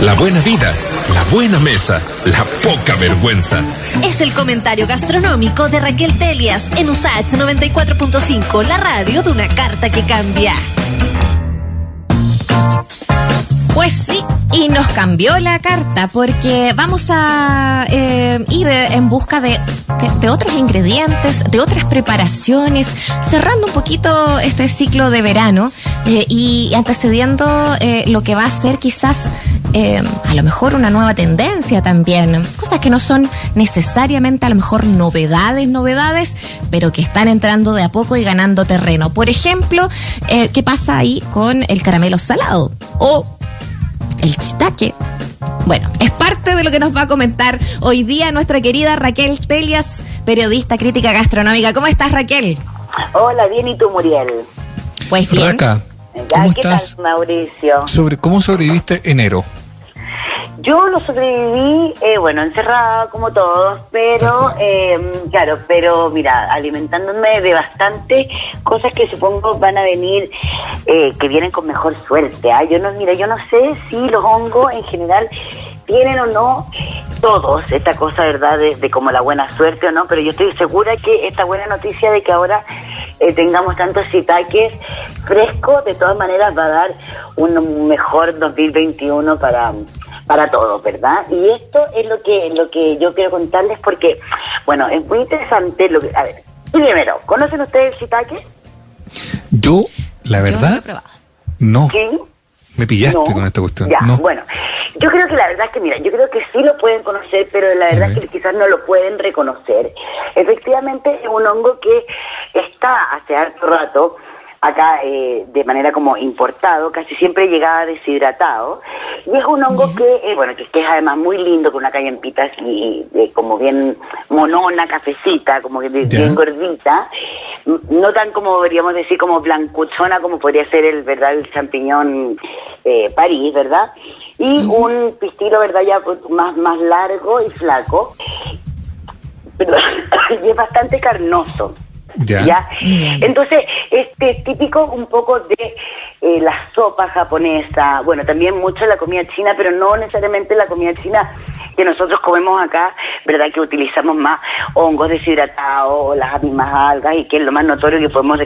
la buena vida, la buena mesa, la poca vergüenza. Es el comentario gastronómico de Raquel Tellias en USACH 94.5, la radio de una carta que cambia. Pues sí, y nos cambió la carta porque vamos a ir en busca de otros ingredientes, de otras preparaciones, cerrando un poquito este ciclo de verano y antecediendo lo que va a ser quizás a lo mejor una nueva tendencia también, cosas que no son necesariamente a lo mejor novedades, pero que están entrando de a poco y ganando terreno. Por ejemplo, ¿qué pasa ahí con el caramelo salado o el shiitake? Bueno, es parte de lo que nos va a comentar hoy día nuestra querida Raquel Tellias, periodista, crítica gastronómica. ¿Cómo estás, Raquel? Hola, bien, ¿y tú, Muriel? Pues bien. Raca, ¿cómo estás? ¿Qué tal, Mauricio? ¿Cómo sobreviviste enero? Yo lo sobreviví, encerrada como todos, pero mira, alimentándome de bastante cosas que supongo van a venir, que vienen con mejor suerte. Yo no sé si los hongos en general tienen o no todos esta cosa, ¿verdad?, de como la buena suerte o no, pero yo estoy segura que esta buena noticia de que ahora tengamos tantos shiitakes frescos, de todas maneras va a dar un mejor 2021 para todos, ¿verdad? Y esto es lo que yo quiero contarles porque, es muy interesante. A ver, primero, ¿conocen ustedes el shiitake? Yo, la verdad, no. ¿Qué? Me pillaste con esta cuestión. Ya, no. Bueno, yo creo que la verdad es que, yo creo que sí lo pueden conocer, pero la verdad es que quizás no lo pueden reconocer. Efectivamente, es un hongo que está hace harto rato acá de manera como importado, casi siempre llegaba deshidratado, y es un hongo que es además muy lindo, con una cañampita así, como bien monona, cafecita, como que bien gordita, no tan como podríamos decir como blancuchona como podría ser el champiñón París, ¿verdad? Y un pistilo, ¿verdad?, ya más largo y flaco, pero y es bastante carnoso. ¿Ya? Entonces, este es típico un poco de la sopa japonesa, también mucho la comida china, pero no necesariamente la comida china que nosotros comemos acá, ¿verdad?, que utilizamos más hongos deshidratados, las mismas algas, y que es lo más notorio que podemos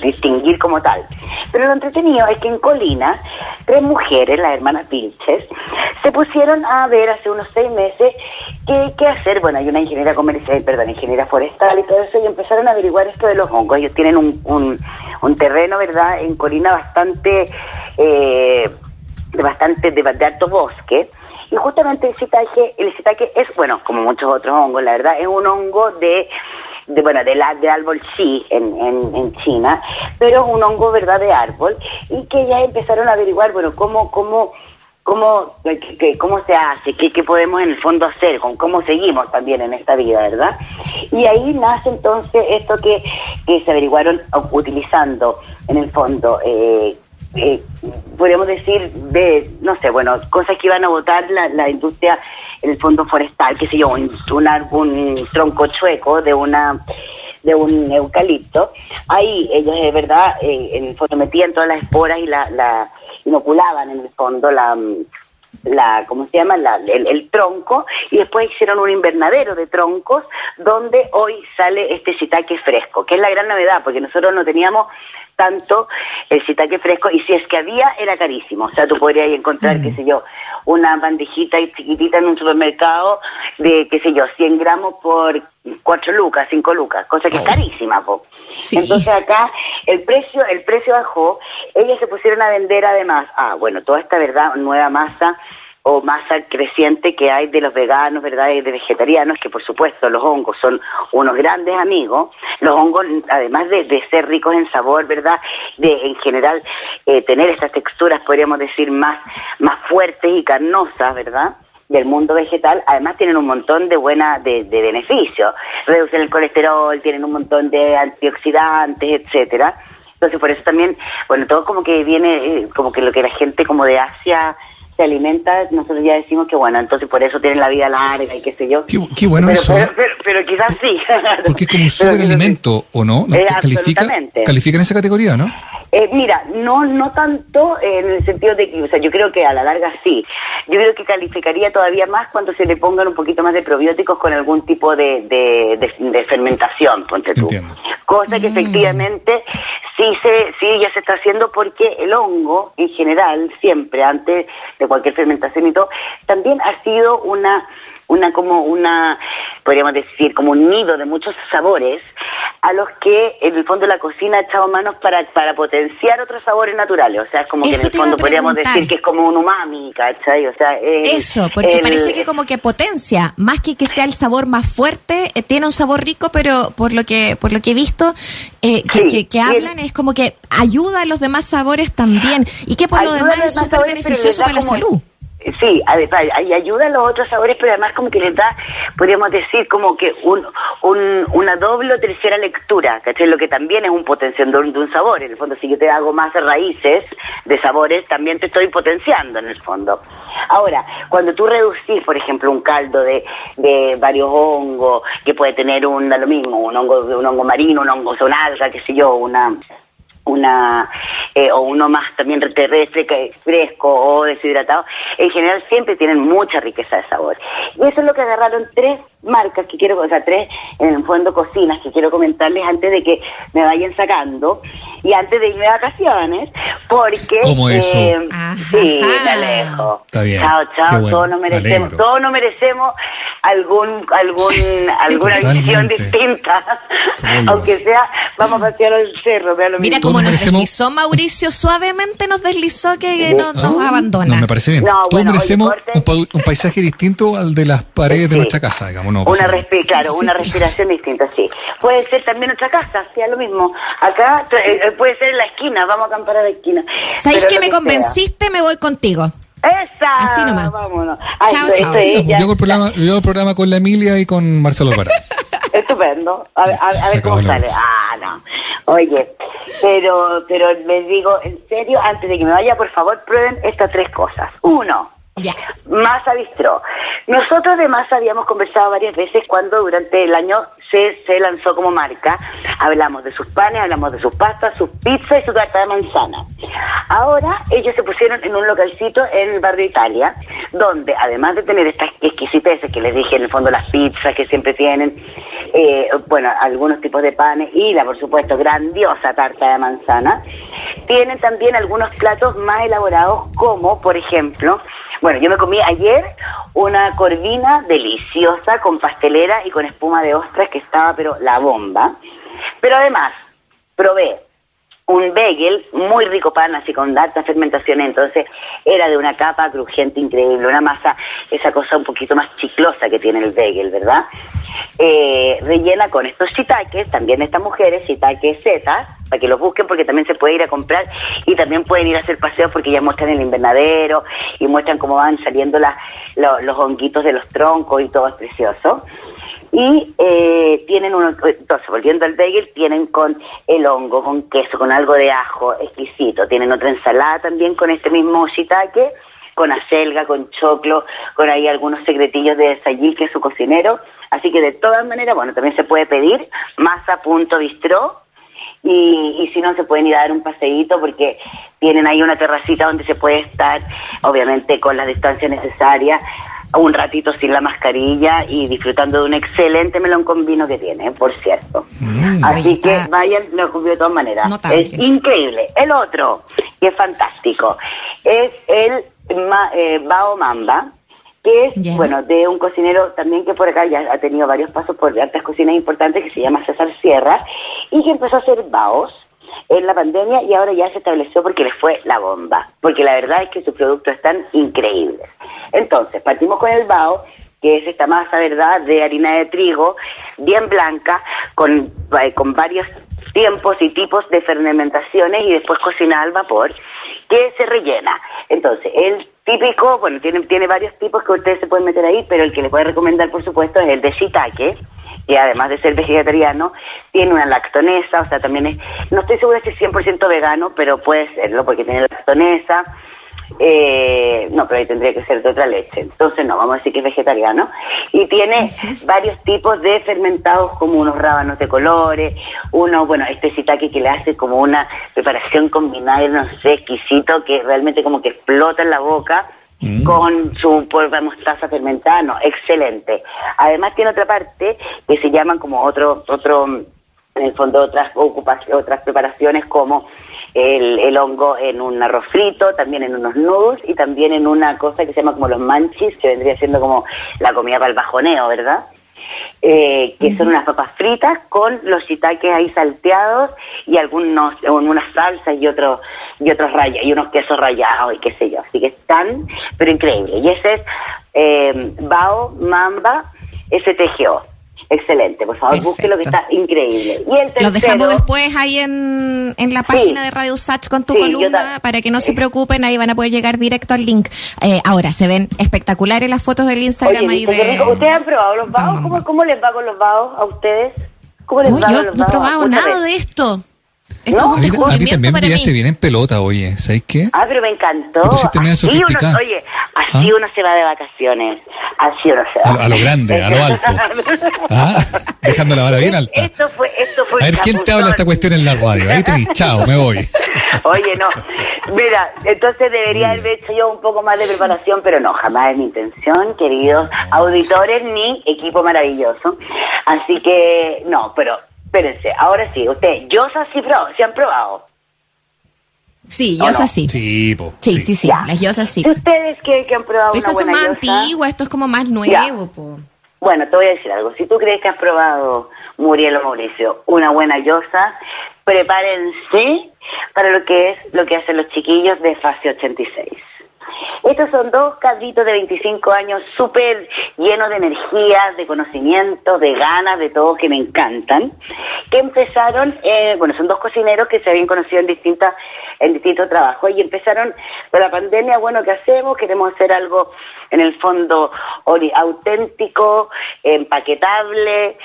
distinguir como tal. Pero lo entretenido es que en Colina, 3 mujeres, las hermanas Vilches, se pusieron a ver hace unos 6 meses qué hacer. Hay una ingeniera forestal y todo eso, y empezaron a averiguar esto de los hongos. Ellos tienen un terreno, ¿verdad?, en Colina bastante de alto bosque. Y justamente el shiitake es, como muchos otros hongos, la verdad, es un hongo de árbol shi en China, pero es un hongo, ¿verdad?, de árbol, y que ya empezaron a averiguar, cómo se hace, qué podemos en el fondo hacer, con cómo seguimos también en esta vida, ¿verdad? Y ahí nace entonces esto que se averiguaron utilizando en el fondo, podríamos decir, cosas que iban a botar la industria en el fondo forestal, qué sé yo, un tronco chueco de un eucalipto. Ahí ellos, de verdad, en el fondo metían todas las esporas y la inoculaban en el fondo el tronco, y después hicieron un invernadero de troncos donde hoy sale este shiitake fresco, que es la gran novedad, porque nosotros no teníamos tanto el shiitake fresco, y si es que había, era carísimo. O sea, tú podrías encontrar, qué sé yo, una bandejita chiquitita en un supermercado de, qué sé yo, 100 gramos por 4 lucas, 5 lucas, cosa que es carísima, po. Sí. Entonces acá el precio bajó, ellas se pusieron a vender además, toda esta, ¿verdad?, nueva masa creciente que hay de los veganos, ¿verdad?, y de vegetarianos, que por supuesto los hongos son unos grandes amigos. Los hongos, además de ser ricos en sabor, ¿verdad?, de en general tener estas texturas, podríamos decir, más fuertes y carnosas, ¿verdad?, del mundo vegetal, además tienen un montón de beneficios. Reducen el colesterol, tienen un montón de antioxidantes, etcétera. Entonces, por eso también, todo como que viene, como que lo que la gente como de Asia se alimenta, nosotros ya decimos que entonces por eso tienen la vida larga y qué sé yo. Qué bueno eso. Pero quizás sí. Porque es como un superalimento, ¿o no? ¿Califica en esa categoría, no? Mira, no tanto en el sentido de que, o sea, yo creo que a la larga sí. Yo creo que calificaría todavía más cuando se le pongan un poquito más de probióticos con algún tipo de fermentación, ponte tú. Entiendo. Cosa que efectivamente ya se está haciendo, porque el hongo en general, siempre, antes de cualquier fermentación y todo, también ha sido una podríamos decir, como un nido de muchos sabores a los que en el fondo la cocina ha echado manos para potenciar otros sabores naturales. O sea, es como eso, que en el fondo podríamos decir que es como un umami, ¿cachai? O sea, eso, porque parece que como que potencia, más que sea el sabor más fuerte, tiene un sabor rico, pero por lo que he visto, que hablan, es como que ayuda a los demás sabores también, y que por lo demás es súper beneficioso para la salud. Sí, y ayuda a los otros sabores, pero además como que les da, podríamos decir, como que una doble o tercera lectura, ¿cachai? Lo que también es un potenciador de un sabor. En el fondo, si yo te hago más raíces de sabores, también te estoy potenciando en el fondo. Ahora, cuando tú reducís, por ejemplo, un caldo de varios hongos, que puede tener lo mismo, un hongo marino, un hongo, una alga, qué sé yo, o uno más también terrestre, fresco o deshidratado, en general siempre tienen mucha riqueza de sabor. Y eso es lo que agarraron tres marcas que quiero, o sea, tres en el fondo cocinas que quiero comentarles antes de que me vayan sacando y antes de irme de vacaciones, porque... ¿Cómo eso? Sí, me alejo. Está bien. Chao, bueno, todos nos merecemos alguna visión distinta. Aunque sea, vamos a pasear al cerro, vea lo mismo. Mira cómo nos deslizó Mauricio, suavemente nos deslizó que nos abandona. No, me parece bien. No, todos merecemos un paisaje distinto al de las paredes de nuestra casa, digamos. No, una respiración distinta, sí. Puede ser también otra casa, sea lo mismo. Acá puede ser en la esquina, vamos a acampar a la esquina. ¿Sabéis que me convenciste? Me voy contigo. ¡Esa! Así nomás. Vámonos. Ay, chao. Yo hago el programa con la Emilia y con Marcelo Alvarado. Estupendo. A ver cómo sale. No. Oye, pero les digo, en serio, antes de que me vaya, por favor, prueben estas tres cosas. Uno. Yeah. Masa Bistro. Nosotros de Masa habíamos conversado varias veces cuando durante el año se lanzó como marca. Hablamos de sus panes, hablamos de sus pastas, sus pizzas y su tarta de manzana. Ahora ellos se pusieron en un localcito en el barrio Italia, donde además de tener estas exquisiteces que les dije, en el fondo las pizzas que siempre tienen, algunos tipos de panes y la, por supuesto, grandiosa tarta de manzana, tienen también algunos platos más elaborados, como por ejemplo... Bueno, yo me comí ayer una corvina deliciosa con pastelera y con espuma de ostras, que estaba pero la bomba. Pero además probé un bagel, muy rico pan, así con alta fermentación, entonces era de una capa crujiente increíble, una masa, esa cosa un poquito más chiclosa que tiene el bagel, ¿verdad? Rellena con estos shiitakes, también estas mujeres, shiitakes Z, para que los busquen, porque también se puede ir a comprar y también pueden ir a hacer paseos, porque ya muestran el invernadero y muestran cómo van saliendo los honguitos de los troncos y todo, es precioso. Y tienen entonces, volviendo al bagel, tienen con el hongo, con queso, con algo de ajo, exquisito. Tienen otra ensalada también con este mismo shiitake, con acelga, con choclo, con ahí algunos secretillos de Sayil, que es su cocinero. Así que de todas maneras, bueno, también se puede pedir masa.bistro. Y si no, se pueden ir a dar un paseíto, porque tienen ahí una terracita donde se puede estar, obviamente con las distancias necesarias, un ratito sin la mascarilla y disfrutando de un excelente melón con vino que tiene, por cierto. Así que vayan, lo cumplió de todas maneras. Es increíble. El otro, que es fantástico, es el Bao Mamba, que es, de un cocinero también que por acá ya ha tenido varios pasos por altas cocinas importantes, que se llama César Sierra, y que empezó a hacer baos en la pandemia, y ahora ya se estableció porque les fue la bomba, porque la verdad es que sus productos están increíbles. Entonces, partimos con el bao, que es esta masa, ¿verdad?, de harina de trigo, bien blanca, con varios tiempos y tipos de fermentaciones, y después cocinada al vapor, que se rellena. Entonces, el típico, bueno, tiene varios tipos que ustedes se pueden meter ahí, pero el que les voy a recomendar, por supuesto, es el de shiitake, que además de ser vegetariano, tiene una lactonesa, o sea, también es, no estoy segura si es 100% vegano, pero puede serlo, porque tiene lactonesa, No, pero ahí tendría que ser de otra leche, entonces no, vamos a decir que es vegetariano. Y tiene varios tipos de fermentados, como unos rábanos de colores, uno, bueno, este shiitake que le hace como una preparación con vinagre, no sé, exquisito, que realmente como que explota en la boca, con su polvo de mostaza fermentada, no, excelente. Además tiene otra parte que se llaman como otro en el fondo otras preparaciones, como el hongo en un arroz frito, también en unos noodles y también en una cosa que se llama como los manchis, que vendría siendo como la comida para el bajoneo, ¿verdad? Que son unas papas fritas con los shiitakes ahí salteados y unas salsas y otros rayas, y unos quesos rallados y qué sé yo. Así que están, pero increíble. Y ese es Bao Mamba STGO. Excelente, por favor, busque lo que está increíble. Y el tercero, los dejamos después ahí en la página de Radio USACH con tu columna, para que no se preocupen, ahí van a poder llegar directo al link. Ahora se ven espectaculares las fotos del Instagram. Oye, ahí de... ¿Ustedes han probado los baos? ¿Cómo les va con los baos a ustedes? ¿Cómo les va con los baos? Yo no he probado nada de esto. No, a mí también me pillaste bien en pelota, oye, ¿sabes qué? Ah, pero me encantó. Así uno se va de vacaciones, así uno se va. A lo grande, a lo alto. Dejando la vara bien alta. Esto fue a ver, ¿quién te habla esta cuestión en la radio? Ahí te dije, chao, me voy. Oye, no, mira, entonces debería haber hecho yo un poco más de preparación, pero no, jamás es mi intención, queridos auditores, ni equipo maravilloso. Así que, no, pero... Espérense, ahora sí, ¿se han probado? Sí, yosas no? Sí. Sí, las yosas sí. ¿Ustedes que han probado una buena yosa? Esas son más antiguas, esto es como más nuevo, po. Bueno, te voy a decir algo, si tú crees que has probado, Muriel o Mauricio, una buena yosa, prepárense para lo que hacen los chiquillos de Fase 86. Estos son dos cabritos de 25 años súper llenos de energía, de conocimientos, de ganas, de todo, que me encantan, que empezaron, son dos cocineros que se habían conocido en distintos trabajos y empezaron con la pandemia, bueno, ¿qué hacemos? Queremos hacer algo en el fondo auténtico, empaquetable,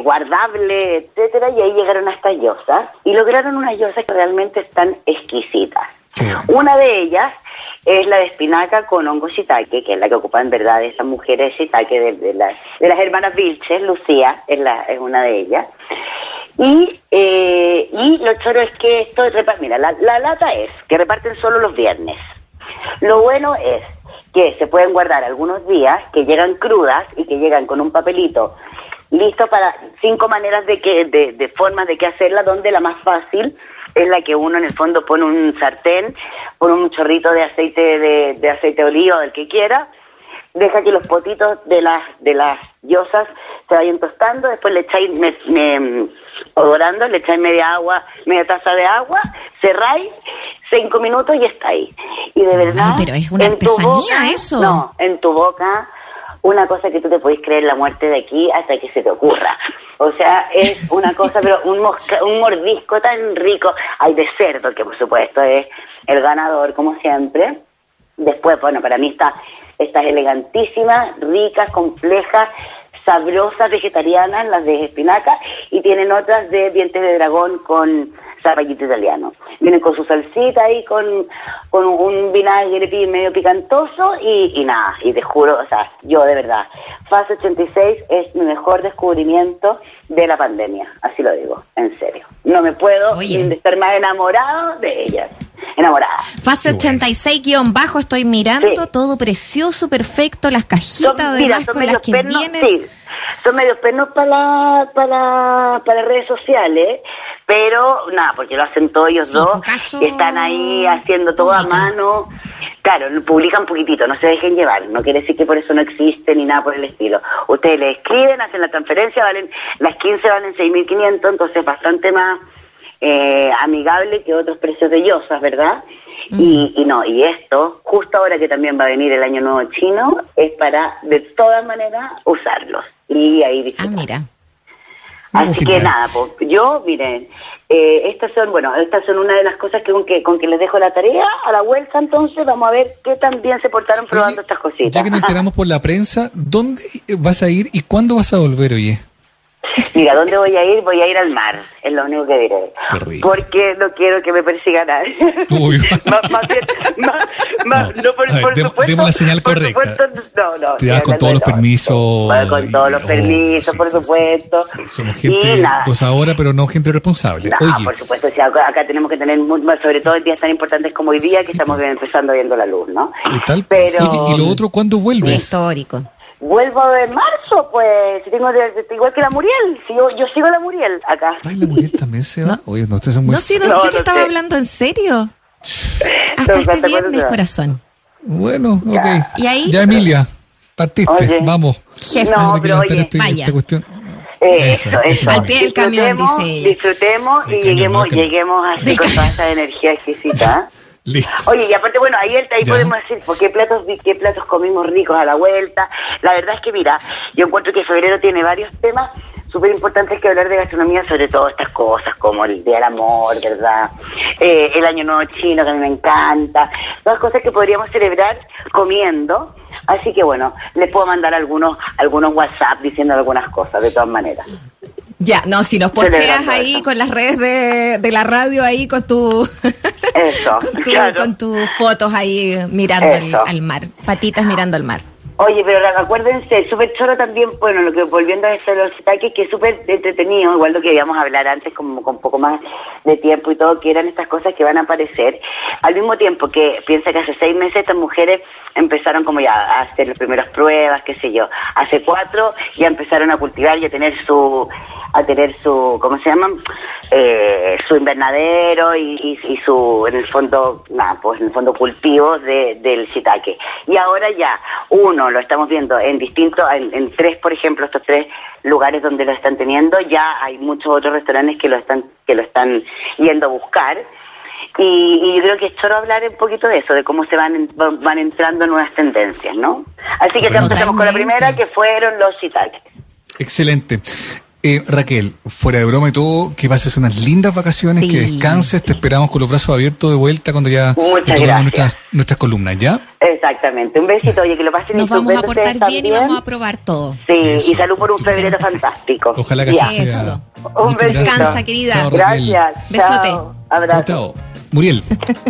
guardable, etcétera, y ahí llegaron a estas yosas y lograron unas yosas que realmente están exquisitas. Una de ellas es la de espinaca con hongo shiitake, que es la que ocupan en verdad esas mujeres shiitake de las hermanas Vilches. Lucía es una de ellas. Y lo choro es que mira, la lata es que reparten solo los viernes. Lo bueno es que se pueden guardar algunos días, que llegan crudas y que llegan con un papelito listo para 5 maneras de formas de qué hacerla, donde la más fácil es la que uno en el fondo pone un sartén, pone un chorrito de aceite de aceite de oliva, del que quiera, deja que los potitos de las yosas se vayan tostando, después le echáis odorando, le echáis media taza de agua, cerráis 5 minutos y está ahí. Y de verdad, pero es una artesanía eso. No, en tu boca una cosa que tú te podés creer la muerte de aquí hasta que se te ocurra. O sea, es una cosa, pero un mordisco tan rico. Hay de cerdo, que por supuesto es el ganador, como siempre. Después, bueno, para mí estas elegantísimas, ricas, complejas, sabrosas vegetarianas, las de espinaca, y tienen otras de dientes de dragón con zapallito italiano. Vienen con su salsita ahí, con un vinagre medio picantoso y nada, y te juro, o sea, yo de verdad, Fase 86 es mi mejor descubrimiento de la pandemia, así lo digo, en serio. No me puedo estar más enamorado de ellas. Enamorada. Fase 86 /bajo, estoy mirando, todo precioso, perfecto, las cajitas además con las que vienen. Sí, son medios pernos para redes sociales, pero nada, porque lo hacen todos ellos dos, que están ahí haciendo todo a mano. Claro, publican poquitito, no se dejen llevar, no quiere decir que por eso no existe ni nada por el estilo. Ustedes le escriben, hacen la transferencia, las 15 valen 6.500, entonces bastante más amigable que otros precios de yosas, ¿verdad? Y esto, justo ahora que también va a venir el Año Nuevo Chino, es para, de todas maneras, usarlos. Y ahí disfrutar. Así que nada, pues, yo, miren, estas son una de las cosas con que les dejo la tarea. A la vuelta, entonces, vamos a ver qué tan bien se portaron probando estas cositas. Ya que nos enteramos por la prensa, ¿dónde vas a ir y cuándo vas a volver, oye? Mira, ¿dónde voy a ir? Voy a ir al mar, es lo único que diré. Porque no quiero que me persiga nadie. Demos la señal correcta. Te das con todos los permisos. Con todos los permisos, por supuesto. Somos gente gozadora, pero no gente responsable. No, por supuesto, acá tenemos que tener, sobre todo en días tan importantes como hoy día, que estamos empezando viendo la luz, ¿no? Y lo otro, ¿cuándo vuelves? Histórico. Vuelvo en marzo, pues, tengo igual que la Muriel, yo sigo la Muriel acá. Ay, la Muriel también se va. Oye, no estás muy... No, sí, don Chico, estaba hablando en serio. Hasta este viernes, corazón. Bueno, ya. Ok. ¿Y ahí? Ya, Emilia, partiste, oye. Vamos. Jefe, no, pero oye, vaya. Esta cuestión. Eso. Al pie del camión, dice. Disfrutemos y lleguemos así con toda esa energía exquisita. Listo. Oye, y aparte, bueno, ahí podemos decir por qué platos comimos ricos a la vuelta. La verdad es que, mira, yo encuentro que febrero tiene varios temas súper importantes que hablar de gastronomía, sobre todo estas cosas como el Día del Amor, ¿verdad? El Año Nuevo Chino, que a mí me encanta. Todas cosas que podríamos celebrar comiendo. Así que, bueno, les puedo mandar algunos WhatsApp diciendo algunas cosas, de todas maneras. Ya, no, si nos posteas ahí con las redes de la radio, ahí con tu... Eso, claro. Con tus fotos ahí mirando al mar, patitas mirando al mar. Oye, pero acuérdense, súper choro también, bueno, lo que volviendo a eso de los shiitakes, que es súper entretenido, igual lo que íbamos a hablar antes, como con poco más de tiempo y todo, que eran estas cosas que van a aparecer. Al mismo tiempo que piensa que hace 6 meses estas mujeres empezaron como ya a hacer las primeras pruebas, qué sé yo. Hace 4 ya empezaron a cultivar y a tener su, ¿cómo se llaman? Su invernadero y su, en el fondo, cultivos del shiitake. Y ahora ya, uno, lo estamos viendo en 3, por ejemplo, estos 3 lugares donde lo están teniendo, ya hay muchos otros restaurantes que lo están yendo a buscar. Y yo creo que es choro hablar un poquito de eso, de cómo se van entrando nuevas tendencias, ¿no? Así que ya empezamos con la primera, que fueron los shiitakes. Excelente. Raquel, fuera de broma y todo, que pases unas lindas vacaciones, sí, que descanses, te esperamos con los brazos abiertos de vuelta cuando ya tomemos nuestras columnas, ¿ya? Exactamente, un besito, oye, que lo pasen. Nos vamos a portar bien y vamos a probar todo. Sí, eso. Y salud por un febrero fantástico. Ojalá que así sea. Un besito. Descansa, querida. Chao, gracias. Besote. Chao. Abrazo. Chao. Muriel.